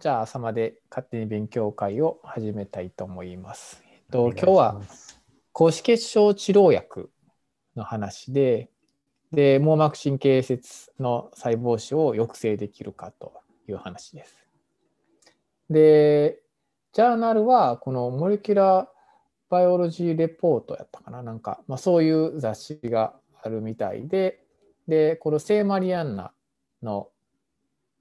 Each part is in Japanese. じゃあ朝まで勝手に勉強会を始めたいと思います。今日は高脂血症治療薬の話で、網膜神経節の細胞腫を抑制できるかという話です。で、ジャーナルはこのモレキュラーバイオロジーレポートやったかな、なんか、そういう雑誌があるみたいで、この聖マリアンナの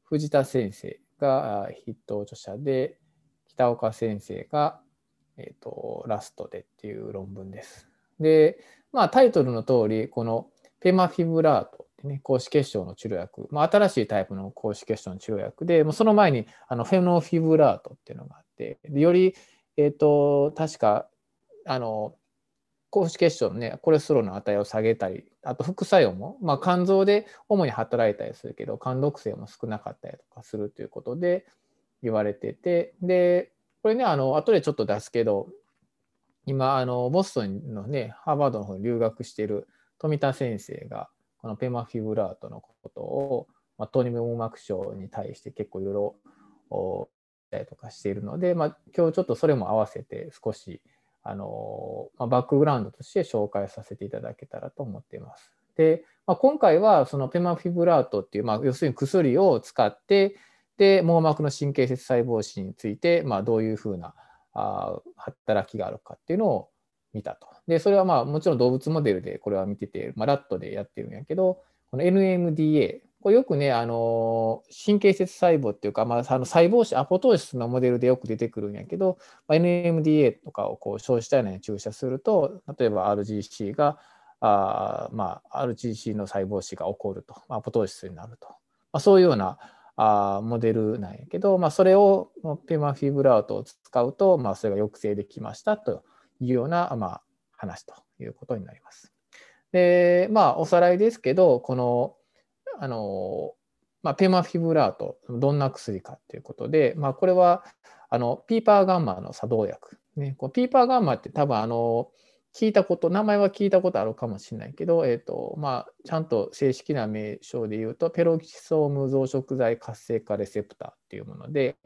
藤田先生が筆頭著者で、北岡先生が、ラストでっていう論文です。で、タイトルの通り、このペマフィブラートってね、高脂血症の治療薬、新しいタイプの高脂血症の治療薬で、その前にフェノフィブラートっていうのがあって、より、確か、高脂血症のね、コレステロールの値を下げたり、あと副作用も、肝臓で主に働いたりするけど、肝毒性も少なかったりとかするということで言われてて、で、これね、後でちょっと出すけど、今、ボストンのね、ハーバードの方に留学している富田先生が、このペマフィブラートのことを、糖尿病網膜症に対して結構いろいろしたりとかしているので、今日ちょっとそれも合わせて少し、バックグラウンドとして紹介させていただけたらと思っています。で、今回はそのペマフィブラートっていう、要するに薬を使って網膜の神経節細胞腫について、どういうふうな働きがあるかっていうのを見たと。で、それはもちろん動物モデルでこれは見てて、ラットでやってるんやけど、この NMDA、これよくね、神経節細胞っていうか、細胞腫、アポトーシスのモデルでよく出てくるんやけど、NMDA とかをこう硝子体内に注射すると、例えば RGC が、RGC の細胞腫が起こると、アポトーシスになると。そういうようなモデルなんやけど、それをペマフィブラートを使うと、それが抑制できましたというような、話ということになります。で、おさらいですけど、この、ペマフィブラート、どんな薬かということで、これはピーパーガンマの作動薬、ね、このピーパーガンマって多分聞いたこと、名前は聞いたことあるかもしれないけど、ちゃんと正式な名称で言うと、ペロキソーム増殖剤活性化レセプターっていうもので、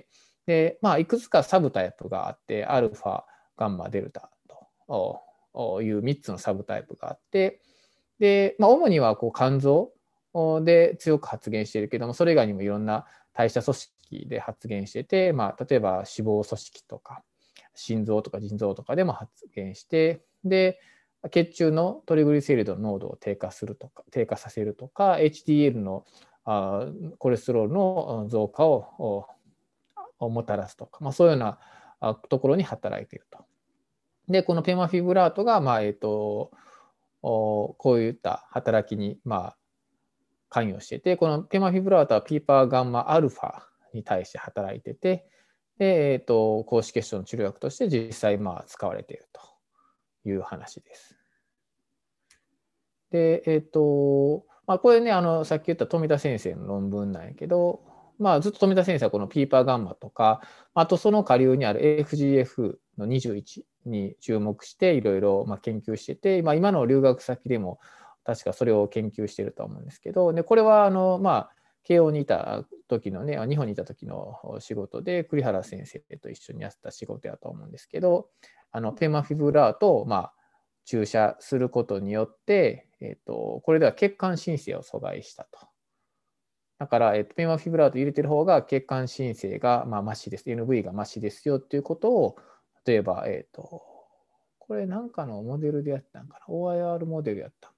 いくつかサブタイプがあって、アルファ、ガンマ、デルタという3つのサブタイプがあって、で、主には肝臓、で強く発現しているけども、それ以外にもいろんな代謝組織で発現してて、例えば脂肪組織とか心臓とか腎臓とかでも発現して、で血中のトリグリセリドの濃度を低下させるとか HDL のコレステロールの増加をもたらすとか、そういうようなところに働いていると。でこのペマフィブラートがこういった働きに関与してて、このペマフィブラートはピーパーガンマアルファに対して働いてて、高脂血症の治療薬として実際使われているという話です。で、これね、さっき言った富田先生の論文なんやけど、ずっと富田先生はこのピーパーガンマとか、あとその下流にある FGF の21に注目していろいろ研究してて、今の留学先でも確かそれを研究してると思うんですけど、これは慶応にいた時のね、日本にいた時の仕事で栗原先生と一緒にやってた仕事やと思うんですけど、ペマフィブラートを注射することによって、これでは血管新生を阻害したと。だから、ペマフィブラート入れてる方が血管新生がマシです、NV がマシですよっていうことを、例えば、これなんかのモデルでやったんかな、OIR モデルやったんかな。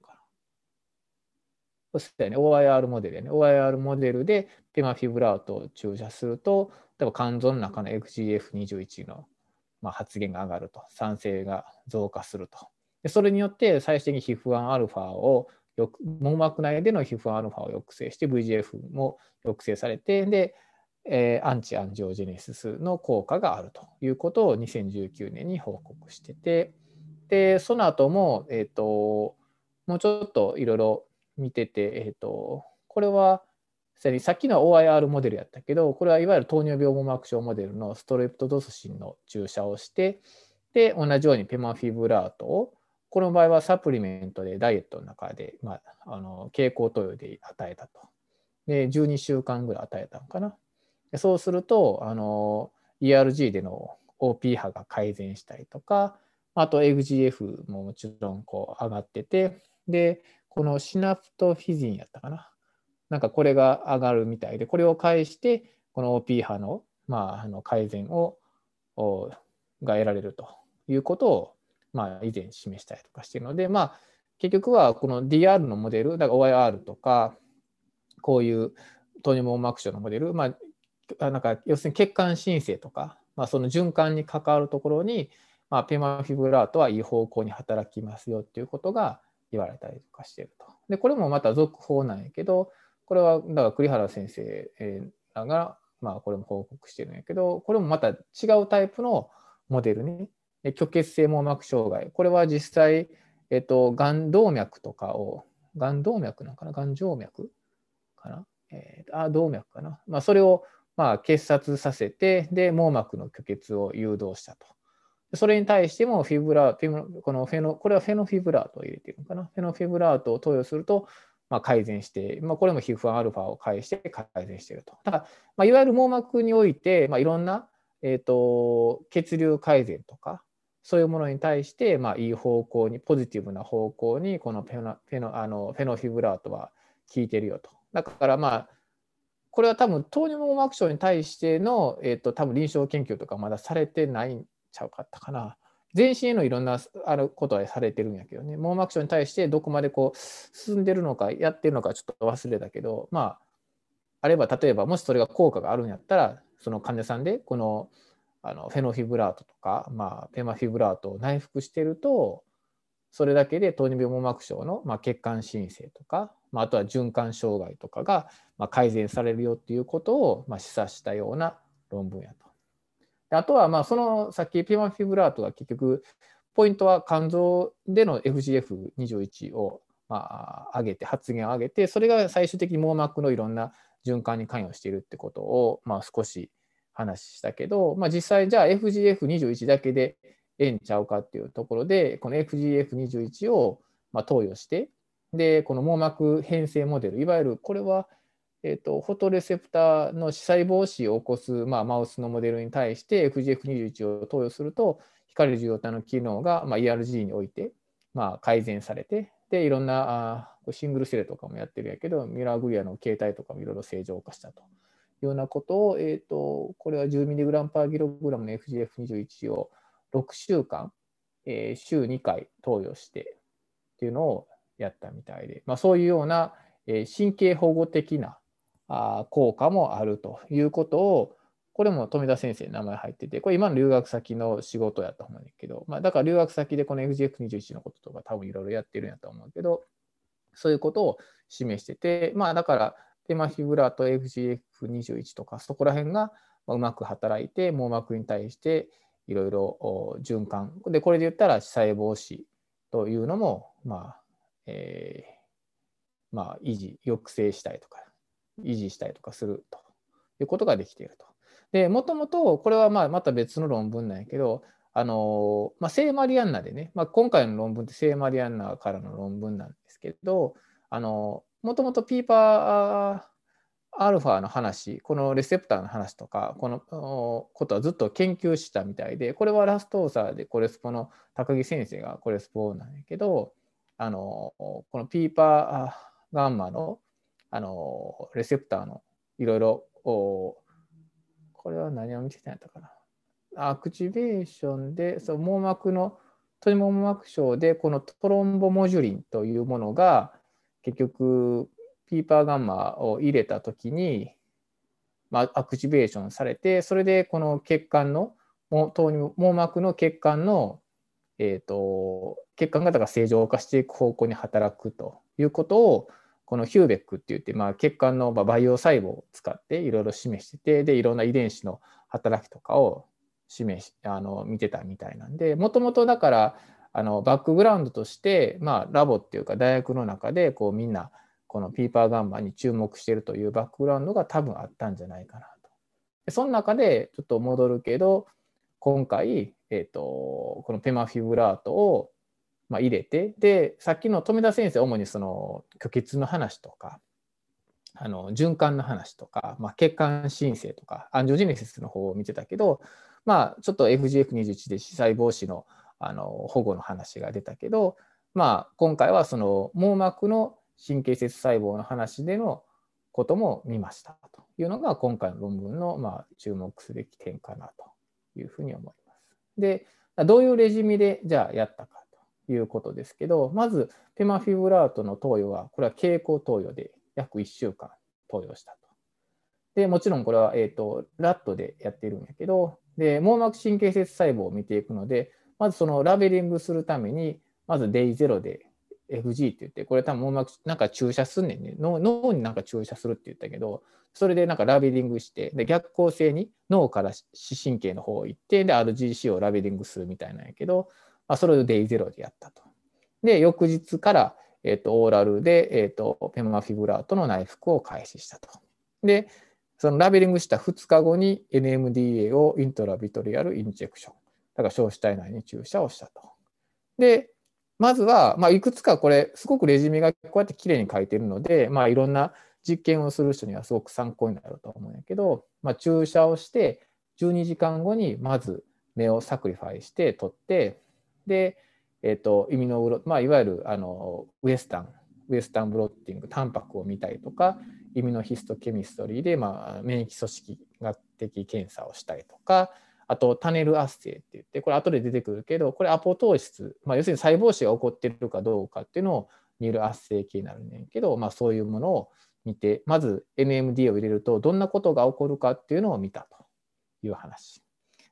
OIR モデルやね。OIR モデルでペマフィブラートを注射すると、例えば肝臓の中の FGF21 の発現が上がると、酸性が増加すると。でそれによって最終的に HIF1α を、網膜内での HIF1α を抑制して、VEGF も抑制されて、で、アンチアンジオジェネシスの効果があるということを2019年に報告してて、で、その後も、もうちょっといろいろ見てて、これはさっきの OIR モデルやったけど、これはいわゆる糖尿病網膜症モデルのストレプトドスシンの注射をして、で同じようにペマフィブラートをこの場合はサプリメントでダイエットの中で、経口投与で与えたと。で12週間ぐらい与えたのかな。そうするとERG での OP 波が改善したりとか、あと FGF ももちろんこう上がってて、でこのシナプトフィジンやったかな、なんかこれが上がるみたいで、これを介してこの OP 波の、改善が得られるということを、以前示したりとかしているので、結局はこの DR のモデル、だから OIR とかこういう糖尿網膜症のモデル、なんか要するに血管新生とか、その循環に関わるところに、ペマフィブラートはいい方向に働きますよっていうことが言われたりとかしていると。でこれもまた続報なんやけど、これはだから栗原先生が、これも報告してるんやけど、これもまた違うタイプのモデルに、虚血性網膜障害、これは実際、がん動脈とかを、がん動脈なんかな、がん静脈かな、動脈かな、それを結紮させて、で網膜の虚血を誘導したと。それに対してもフィブラート、これはフェノフィブラートを入れているのかな。フェノフィブラートを投与すると改善して、これも HIF1α を介して改善していると。だから、いわゆる網膜において、いろんな、血流改善とか、そういうものに対して、いい方向に、ポジティブな方向に、このフェノフィブラートは効いてるよと。だから、これは多分、糖尿網膜症に対しての、多分臨床研究とかまだされてない。ちゃうかったかな。全身へのいろんなことはされてるんやけどね、網膜症に対してどこまでこう進んでるのかやってるのかちょっと忘れたけど、あれば例えばもしそれが効果があるんやったら、その患者さんでこのフェノフィブラートとか、ペマフィブラートを内服してると、それだけで糖尿病網膜症の血管新生とか、あとは循環障害とかが改善されるよっていうことを示唆したような論文やと。あとはそのさっきペマフィブラートが結局ポイントは肝臓での FGF21 を上げて発現を上げて、それが最終的に網膜のいろんな循環に関与しているってことを少し話したけど、実際じゃあ FGF21 だけでええんちゃうかっていうところで、この FGF21 を投与して、でこの網膜変性モデル、いわゆるこれはフォトレセプターの死細胞子を起こす、マウスのモデルに対して FGF21 を投与すると、光受容体の機能が、ERG において、改善されて、でいろんなシングルセルとかもやってるやけど、ミュラーグリアの形態とかもいろいろ正常化したというようなことを、これは 10mg/kg の FGF21 を6週間、週2回投与してっていうのをやったみたいで、そういうような、神経保護的な効果もあるということを、これも富田先生の名前入ってて、これ今の留学先の仕事やと思うんだけど、だから留学先でこの FGF21 のこととか多分いろいろやってるんやと思うけど、そういうことを示してて、だからペマフィブラと FGF21 とかそこら辺がうまく働いて、網膜に対していろいろ循環で、これで言ったら死細胞子というのも維持抑制したりとか。維持したりとかするということができていると。でもともとこれはまた別の論文なんやけど、聖マリアンナでね、今回の論文って聖マリアンナからの論文なんですけど、もともとピーパーアルファの話、このレセプターの話とかこのことはずっと研究したみたいで、これはラストオーサーでコレスポの高木先生がコレスポなんやけど、このピーパーガンマのレセプターのいろいろ、これは何を見てたんやったかな。アクティベーションで、網膜の、トリモ網膜症で、このトロンボモジュリンというものが、結局、ピーパーガンマを入れたときに、アクティベーションされて、それで、この血管の、網膜の血管の、血管型が正常化していく方向に働くということを、このヒューベックっていって、血管の培養細胞を使っていろいろ示してて、でいろんな遺伝子の働きとかを見てたみたいなんで、もともとだからバックグラウンドとして、ラボっていうか大学の中でこうみんなこのピーパーガンマに注目してるというバックグラウンドが多分あったんじゃないかなと。でその中でちょっと戻るけど、今回、このペマフィブラートを入れて、でさっきの富田先生、主にその虚血の話とか循環の話とか、血管新生とかアンジオジェネシスの方を見てたけど、ちょっと FGF21 で死細胞死の保護の話が出たけど、今回はその網膜の神経節細胞の話でのことも見ましたというのが今回の論文の注目すべき点かなというふうに思います。で、どういうレジュメでじゃあやったかということですけど、まずペマフィブラートの投与はこれは経口投与で約1週間投与したと。で、もちろんこれはラットでやってるんだけど、で網膜神経節細胞を見ていくので、まずそのラベリングするためにまず Day0 で FG って言って、これ多分網膜なんか注射すんねんね、脳になんか注射するって言ったけど、それでなんかラベリングして、で逆行性に脳から視神経の方行って、で RGC をラベリングするみたいなんやけど、それを Day0 でやったと。で翌日から、オーラルで、ペマフィブラートの内服を開始したと。でそのラベリングした2日後に NMDA をイントラビトリアルインジェクション、だから硝子体内に注射をしたと。でまずは、いくつかこれすごくレジュメがこうやってきれいに書いてるので、いろんな実験をする人にはすごく参考になると思うんやけど、注射をして12時間後にまず目をサクリファイして取って、でイミノグロ、いわゆるウエスタンブロッティングタンパクを見たりとか、イミノヒストケミストリーで、免疫組織学的検査をしたりとか、あとタネルアッセイって言って、これ後で出てくるけど、これアポトーシス、要するに細胞死が起こってるかどうかっていうのを見るアッセイ系になるねんけど、そういうものを見て、まず NMD を入れるとどんなことが起こるかっていうのを見たという話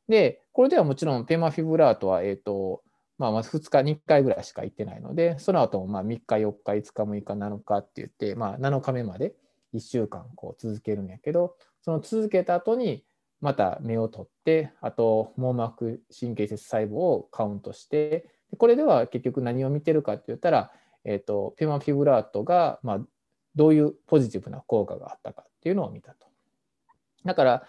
で、これではもちろんペマフィブラートはまず2日に1回ぐらいしか行ってないので、その後も3日4日5日6日7日って言って、7日目まで1週間こう続けるんやけど、その続けた後にまた目を取って、あと網膜神経節細胞をカウントして、これでは結局何を見てるかって言ったら、ペマフィブラートがどういうポジティブな効果があったかっていうのを見たと。だから、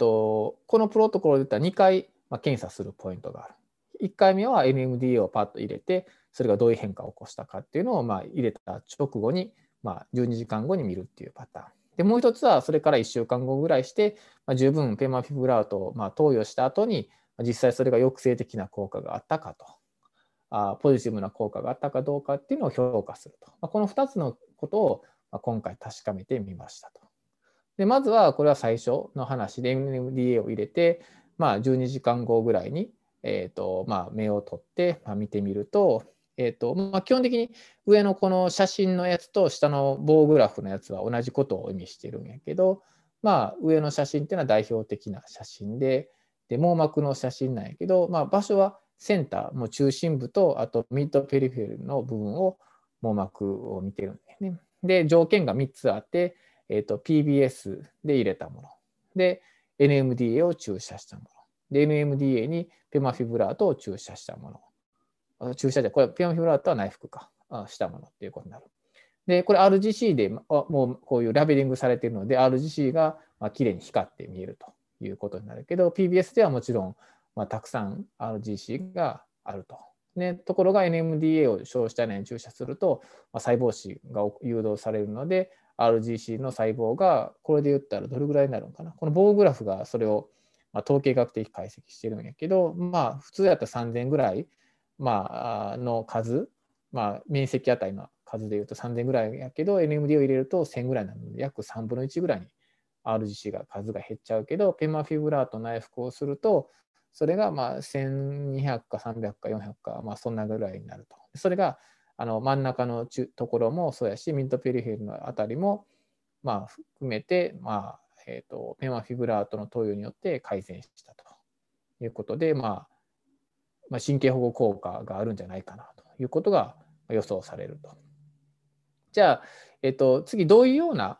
このプロトコルで言ったら2回、検査するポイントがある。1回目は NMDA をパッと入れて、それがどういう変化を起こしたかっていうのを入れた直後に、12時間後に見るっていうパターンで、もう一つはそれから1週間後ぐらいして、十分ペマフィブラートを投与した後に実際それが抑制的な効果があったかと、ポジティブな効果があったかどうかっていうのを評価すると、この2つのことを今回確かめてみましたと。でまずはこれは最初の話で NMDA を入れて、12時間後ぐらいに目を取って、見てみると、基本的に上のこの写真のやつと下の棒グラフのやつは同じことを意味してるんやけど、上の写真っていうのは代表的な写真で、網膜の写真なんやけど、場所はセンター、もう中心部と、あとミッドペリフェルの部分を網膜を見てるんだよね。で条件が3つあって、PBS で入れたもので NMDA を注射したもの。NMDA にペマフィブラートを注射したもの。注射じゃ、これペマフィブラートは内服か、したものっていうことになる。で、これ RGC でもうこういうラベリングされているので、RGC がきれいに光って見えるということになるけど、PBS ではもちろん、たくさん RGC があると。ね、ところが NMDA を硝子体内に注射すると、細胞死が誘導されるので、RGC の細胞が、これで言ったらどれぐらいになるのかな。この棒グラフがそれを統計学的解析してるんやけど、普通やったら3000ぐらい、の数、面積あたりの数でいうと3000ぐらいやけど、NMD を入れると1000ぐらいなので、約3分の1ぐらいに RGC が数が減っちゃうけど、ペマフィブラート内服をすると、それが1200か300か400か、そんなぐらいになると。それが真ん中のところもそうやし、ミッドペリフェルのあたりも含めて、ペマフィブラートの投与によって改善したということで、神経保護効果があるんじゃないかなということが予想されると。じゃあ、次どういうような、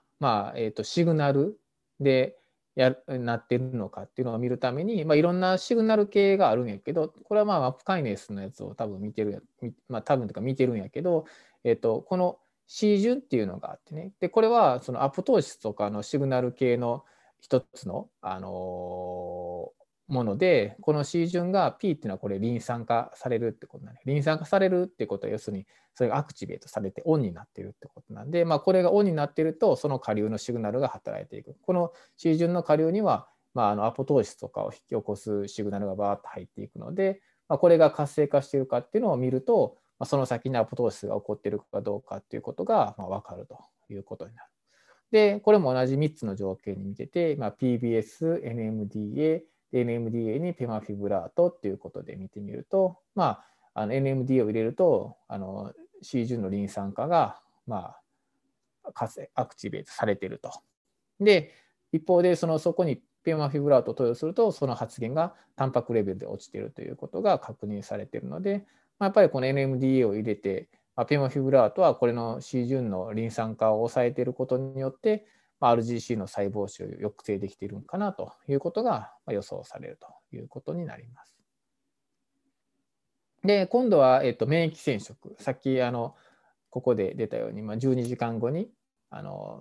シグナルでなってるのかっていうのを見るために、いろんなシグナル系があるんやけど、これはマップカイネースのやつを多分見てる、多分とか見てるんやけど、このc-Jun っていうのがあってね。でこれはそのアポトーシスとかのシグナル系の一つの、もので、この C 順が P っていうのはこれリン酸化されるってことなんで、リン酸化されるっていうことは要するにそれがアクチベートされてオンになってるってことなんで、まあ、これがオンになってるとその下流のシグナルが働いていく。この C 順の下流には、まあ、アポトーシスとかを引き起こすシグナルがバーッと入っていくので、まあ、これが活性化しているかっていうのを見ると、まあ、その先にアポトーシスが起こっているかどうかっていうことがまあ分かるということになる。でこれも同じ3つの条件に見てて、まあ、PBS、NMDA、NMDA にペマフィブラートっていうことで見てみると、まあ、NMDA を入れるとC-Jun のリン酸化が、まあ、アクティベートされていると。で一方でそこにペマフィブラートを投与するとその発現がタンパクレベルで落ちているということが確認されているので、まあ、やっぱりこの NMDA を入れて、まあ、ペマフィブラートはこれの C-Jun のリン酸化を抑えていることによってRGC の細胞腫を抑制できているのかなということが予想されるということになります。で今度は免疫染色、さっきここで出たように12時間後に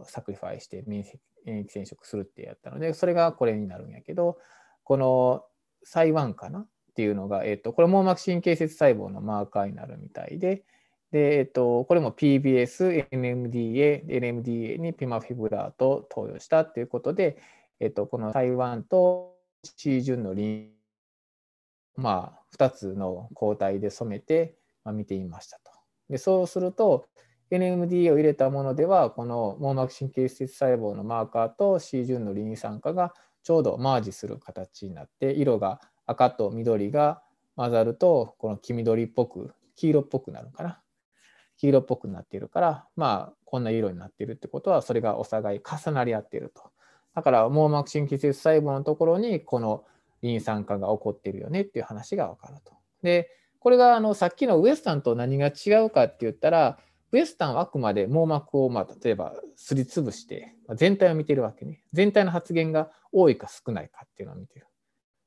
サクリファイして免疫染色するってやったので、それがこれになるんやけど、このCY1かなっていうのが、これ網膜神経節細胞のマーカーになるみたいで。でこれも PBS、NMDA、NMDA にペマフィブラートを投与したということで、このCY1とC-Junのまあ、2つの抗体で染めて、まあ、見ていましたと。でそうすると、NMDA を入れたものでは、この網膜神経質細胞のマーカーとC-Junのリン酸化がちょうどマージする形になって、色が赤と緑が混ざると、この黄緑っぽく、黄色っぽくなるかな。黄色っぽくなっているから、まあ、こんな色になっているってことは、それがお互い重なり合っていると。だから網膜神経節細胞のところにこのリン酸化が起こっているよねっていう話が分かると。でこれがさっきのウエスタンと何が違うかって言ったら、ウエスタンはあくまで網膜を、まあ、例えばすりつぶして全体を見てるわけね。全体の発現が多いか少ないかっていうのを見てる。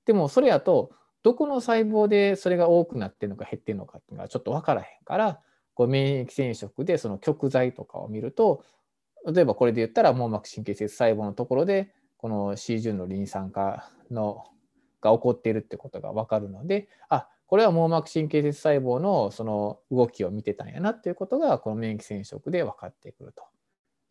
でもそれやとどこの細胞でそれが多くなってるのか減ってるのかっていうのがちょっと分からへんから。免疫染色でその極剤とかを見ると、例えばこれで言ったら網膜神経節細胞のところでこの C-Jun のリン酸化が起こっているってことが分かるので、あ、これは網膜神経節細胞のその動きを見てたんやなっていうことがこの免疫染色で分かってくると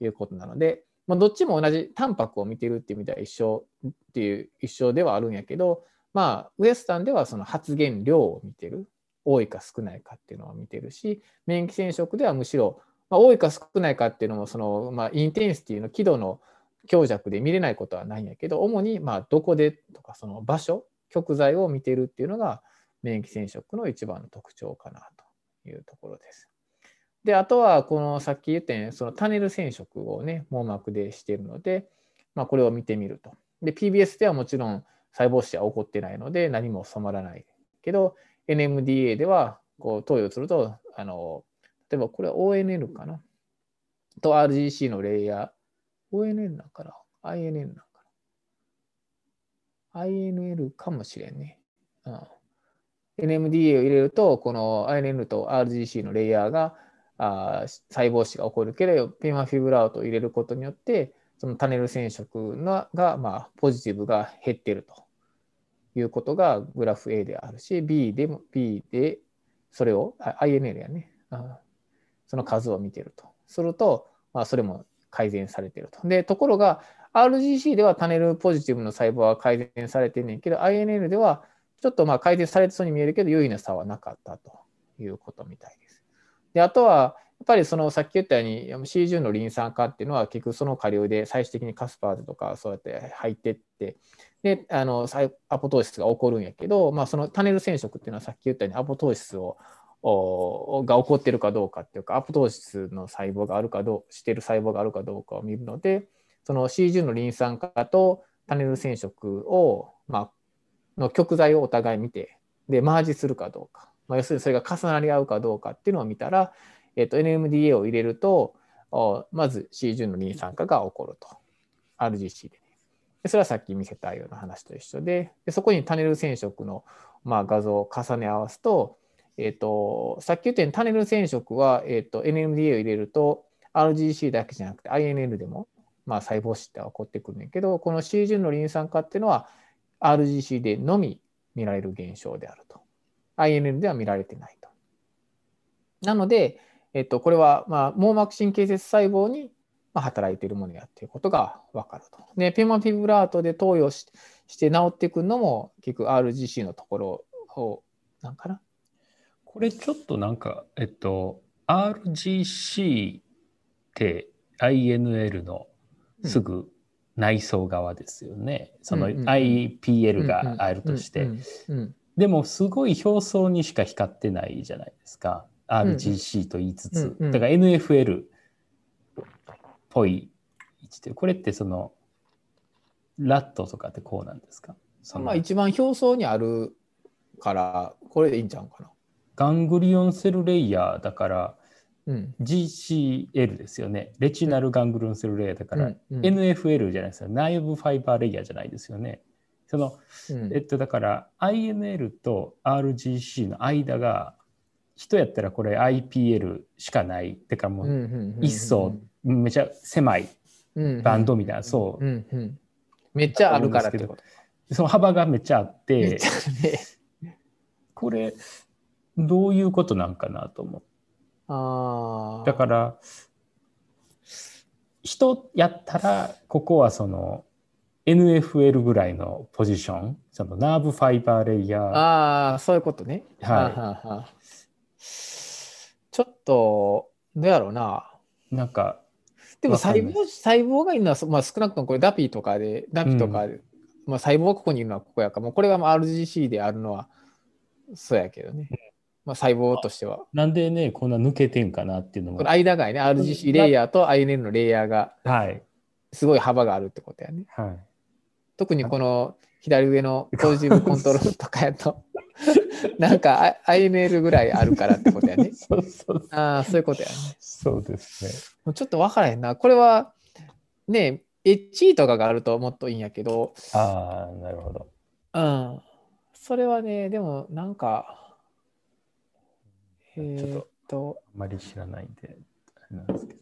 いうことなので、まあ、どっちも同じタンパクを見てるっていう意味では一緒ではあるんやけど、まあ、ウエスタンではその発現量を見てる。多いか少ないかっていうのを見てるし、免疫染色ではむしろ、まあ、多いか少ないかっていうのもその、まあ、インテンシティの輝度の強弱で見れないことはないんやけど、主にまあどこでとかその場所極剤を見てるっていうのが免疫染色の一番の特徴かなというところです。であとはこのさっき言ったようにそのタネル染色をね網膜でしているので、まあ、これを見てみると。で PBS ではもちろん細胞死は起こってないので何も染まらないけど、NMDA ではこう投与すると例えばこれは ONL かなと RGC のレイヤー ONL なんかな INL なんかな INL かもしれんね、うん、NMDA を入れるとこの INL と RGC のレイヤーが細胞死が起こるけれど、ペマフィブラートを入れることによってそのタネル染色が、まあ、ポジティブが減っていると。いうことがグラフ A であるし、 B でそれを INL やね、その数を見てるとすると、まあ、それも改善されてると。でところが RGC ではタネルポジティブの細胞は改善されてんねんけど、 INL ではちょっとまあ改善されてそうに見えるけど有意な差はなかったということみたいです。であとはやっぱりそのさっき言ったように C-Jun のリン酸化っていうのは結局その下流で最終的にカスパーズとかそうやって入ってってでアポトーシスが起こるんやけど、まあ、そのタネル染色っていうのはさっき言ったようにアポトーシスが起こってるかどうかっていうか、アポトーシスの細胞があるかしてる細胞があるかどうかを見るので、その C-Jun のリン酸化とタネル染色を、まあ、の極剤をお互い見てでマージするかどうか、まあ、要するにそれが重なり合うかどうかっていうのを見たら。NMDA を入れるとまず C-Jun のリン酸化が起こると RGC で、ね、でそれはさっき見せたような話と一緒 でそこにタネル染色の、まあ、画像を重ね合わすと、さっき言ったようにタネル染色は、NMDA を入れると RGC だけじゃなくて INL でも、まあ、細胞死って起こってくるんだけど、この C-Jun のリン酸化っていうのは RGC でのみ見られる現象であると。INL では見られてないと。なので、これはまあ網膜神経節細胞に働いているものやっていうことが分かると。で、ペマフィブラートで投与 して治っていくのも結局 RGC のところをなんかな。これちょっとなんか、RGC って INL のすぐ内装側ですよね。うん、その IPL があるとして。でもすごい表層にしか光ってないじゃないですか。RGC と言いつつ。だから NFL っぽい位置で。これってそのラットとかってこうなんですか？まあ一番表層にあるからこれでいいんちゃうかな。ガングリオンセルレイヤーだから、GCL ですよね。レチナルガングリオンセルレイヤーだから、NFL じゃないですよ。内部ファイバーレイヤーじゃないですよね。その、だから INL と RGC の間が人やったらこれ IPL しかないってかもう一層めちゃ狭いバンドみたいなそう、めっちゃあるからってこと。その幅がめっちゃあってこれどういうことなんかなと思う。だから人やったらここはそのNFL ぐらいのポジション、そのナーブファイバーレイヤー。ああ、そういうことね。はい。ちょっと、どうやろうな。なんか、でも細胞がいるのは、まあ、少なくともこれダピとかで、まあ、細胞がここにいるのはここやから、もうこれが RGC であるのはそうやけどね。まあ、細胞としては。なんでね、こんな抜けてんかなっていうのも。これ間がね、RGC レイヤーと INL のレイヤーが、すごい幅があるってことやね。はい。特にこの左上のポジティブコントロールとかやとなんか INL ぐらいあるからってことやね。ああ、そういうことやね。そうですね。もうちょっと分からへんな。これはね、HE とかがあるともっといいんやけど。ああ、なるほど。うん。それはね、でもなんかあんまり知らないんであれなんですけ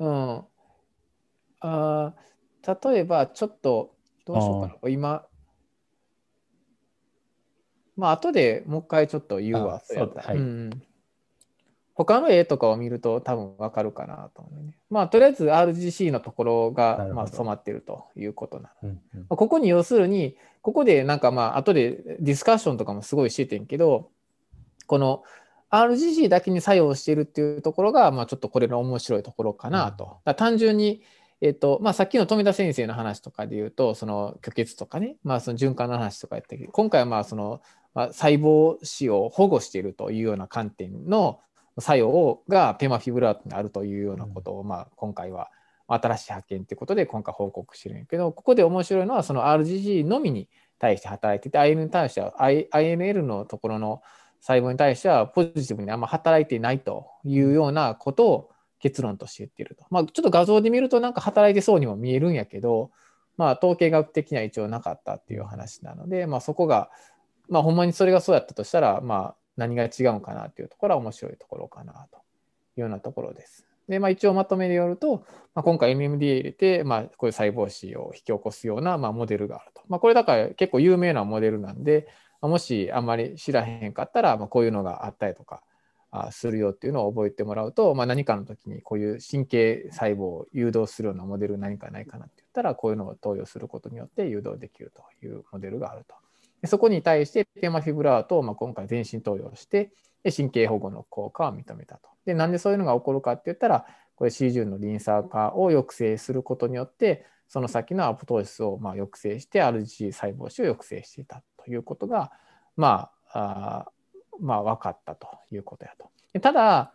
ど。うん。例えばちょっとどうしようかな。今まあ後でもう一回ちょっと言うわ。他の絵とかを見ると多分分かるかなと思うね。まあとりあえず RGC のところがまあ染まってるということなので、ここに要するにここでなんかまあ後でディスカッションとかもすごいしててんけど、この RGC だけに作用しているっていうところがまあちょっとこれの面白いところかなと。だから単純にまあ、さっきの富田先生の話とかで言うとその虚血とかね、まあ、その循環の話とかやったけど、今回はまあその、細胞死を保護しているというような観点の作用がペマフィブラートにあるというようなことを、まあ、今回は新しい発見ということで今回報告してるんやけど、ここで面白いのはその RGC のみに対して働いてて INL に対しては INL のところの細胞に対してはポジティブにあんま働いていないというようなことを結論として言ってると。まあ、ちょっと画像で見るとなんか働いてそうにも見えるんやけど、まあ、統計学的には一応なかったっていう話なので、まあ、そこが、まあ、ほんまにそれがそうやったとしたら、まあ、何が違うんかなっていうところは面白いところかなというようなところです。で、まあ、一応まとめによると、まあ、今回 NMDA 入れて、まあ、こういう細胞死を引き起こすような、まあ、モデルがあると。まあ、これだから結構有名なモデルなんで、もしあんまり知らへんかったら、まあ、こういうのがあったりとかするよっていうのを覚えてもらうと、まあ、何かの時にこういう神経細胞を誘導するようなモデル何かないかなって言ったら、こういうのを投与することによって誘導できるというモデルがあると。でそこに対してペマフィブラートをまあ今回全身投与して、で神経保護の効果を認めたと。でなんでそういうのが起こるかって言ったら、これ c-Jun のリンサー化を抑制することによってその先のアポトーシスをまあ抑制して RGC 細胞死を抑制していたということがまあ分かったということやと。ただ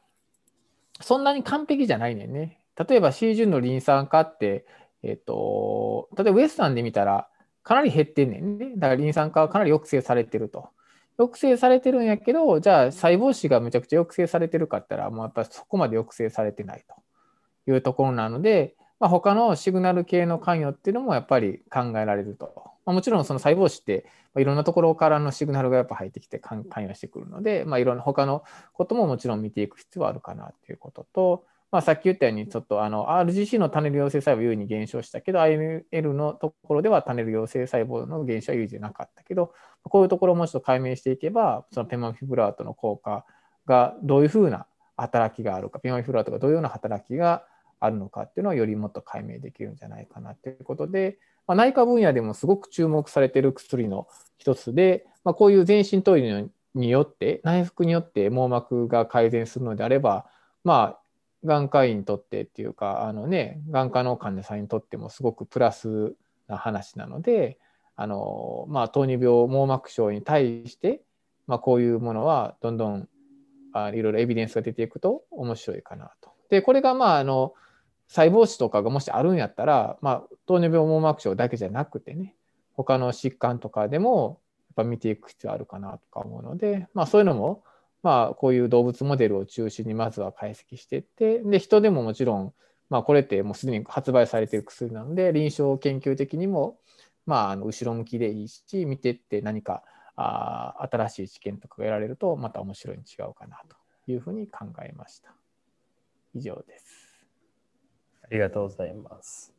そんなに完璧じゃないねんね。例えば c-Jun のリン酸化って、例えばウエスタンで見たらかなり減ってんねんね。だからリン酸化はかなり抑制されてると。抑制されてるんやけど、じゃあ細胞死がめちゃくちゃ抑制されてるかったら、もうやっぱりそこまで抑制されてないというところなので、まあ、他のシグナル系の関与っていうのもやっぱり考えられると。もちろんその細胞死っていろんなところからのシグナルがやっぱ入ってきて関与してくるので、まあ、いろんな他のことももちろん見ていく必要はあるかなということと、まあ、さっき言ったようにちょっとRGC の単ねる陽性細胞は優位に減少したけど INL のところでは単ねる陽性細胞の減少は優位じゃなかったけど、こういうところをもうちょっと解明していけばそのペマフィブラートの効果がどういうふうな働きがあるか、ペマフィブラートがどういうような働きがあるのかっていうのをよりもっと解明できるんじゃないかなということで、まあ、内科分野でもすごく注目されている薬の一つで、まあ、こういう全身投与によって内服によって網膜が改善するのであれば、まあ眼科医にとってっていうか眼科の患者さんにとってもすごくプラスな話なので、まあ、糖尿病網膜症に対して、まあ、こういうものはどんどんいろいろエビデンスが出ていくと面白いかなと。でこれがまあ細胞腫とかがもしあるんやったら、まあ、糖尿病網膜症だけじゃなくてね、他の疾患とかでもやっぱ見ていく必要あるかなとか思うので、まあ、そういうのもまあ、こういう動物モデルを中心にまずは解析していって、で人でももちろん、まあ、これってもうすでに発売されている薬なので臨床研究的にも、まあ、後ろ向きでいいし見ていって何か新しい知見とかが得られるとまた面白いに違うかなというふうに考えました。以上です。ありがとうございます。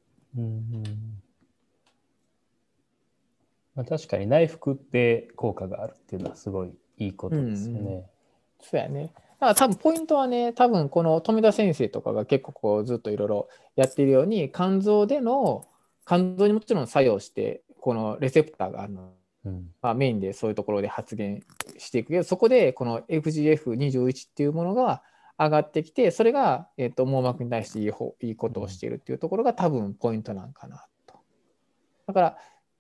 まあ、確かに内服って効果があるっていうのはすごいいいことですよね。そうやね。だから多分ポイントはね、多分この富田先生とかが結構こうずっといろいろやっているように、肝臓にもちろん作用してこのレセプターがまあ、メインでそういうところで発現していくけど、そこでこの FGF21 っていうものが上がってきて、それが、網膜に対していいことをしているっていうところが多分ポイントなんかなと。だから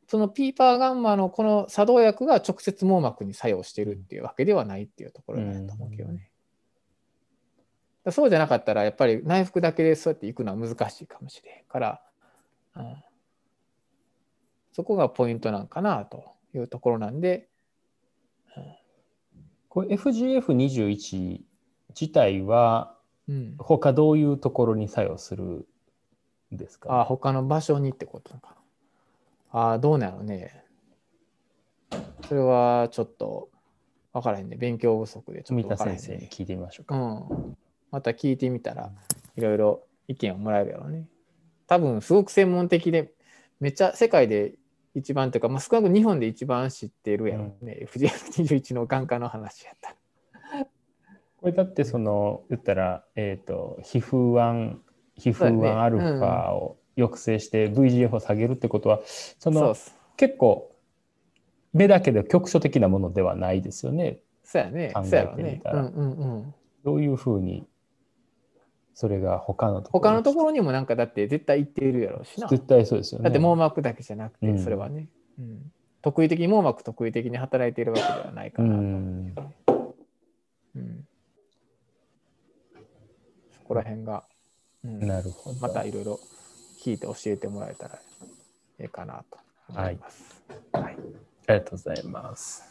その ピーパーガンマのこの作動薬が直接網膜に作用してるっていうわけではないっていうところだと思うけどね。だそうじゃなかったらやっぱり内服だけでそうやっていくのは難しいかもしれんから、そこがポイントなんかなというところなんで、これ FGF21 自体は他どういうところに作用するんですか？他の場所にってことか。どうなのね。それはちょっと分からへんね。勉強不足でちょっと分からへんね。三田先生に聞いてみましょうか。また聞いてみたらいろいろ意見をもらえるやろうね。多分すごく専門的で、めっちゃ世界で一番というか、まあ、少なくとも日本で一番知ってるやろうね。FGF21 の眼科の話やったら。これだって言ったら、HIF1α を抑制して VEGF を下げるってことは結構目だけで局所的なものではないですよね。そうやね。考えてみたら、どういうふうにそれが他のところにもなんかだって絶対行っているやろうしな。絶対そうですよね。だって網膜だけじゃなくて、それはね、特異的に網膜特異的に働いているわけではないかなと思うけどね。そこら辺が、なるほど。またいろいろ聞いて教えてもらえたらいいかなと思います。はい、ありがとうございます。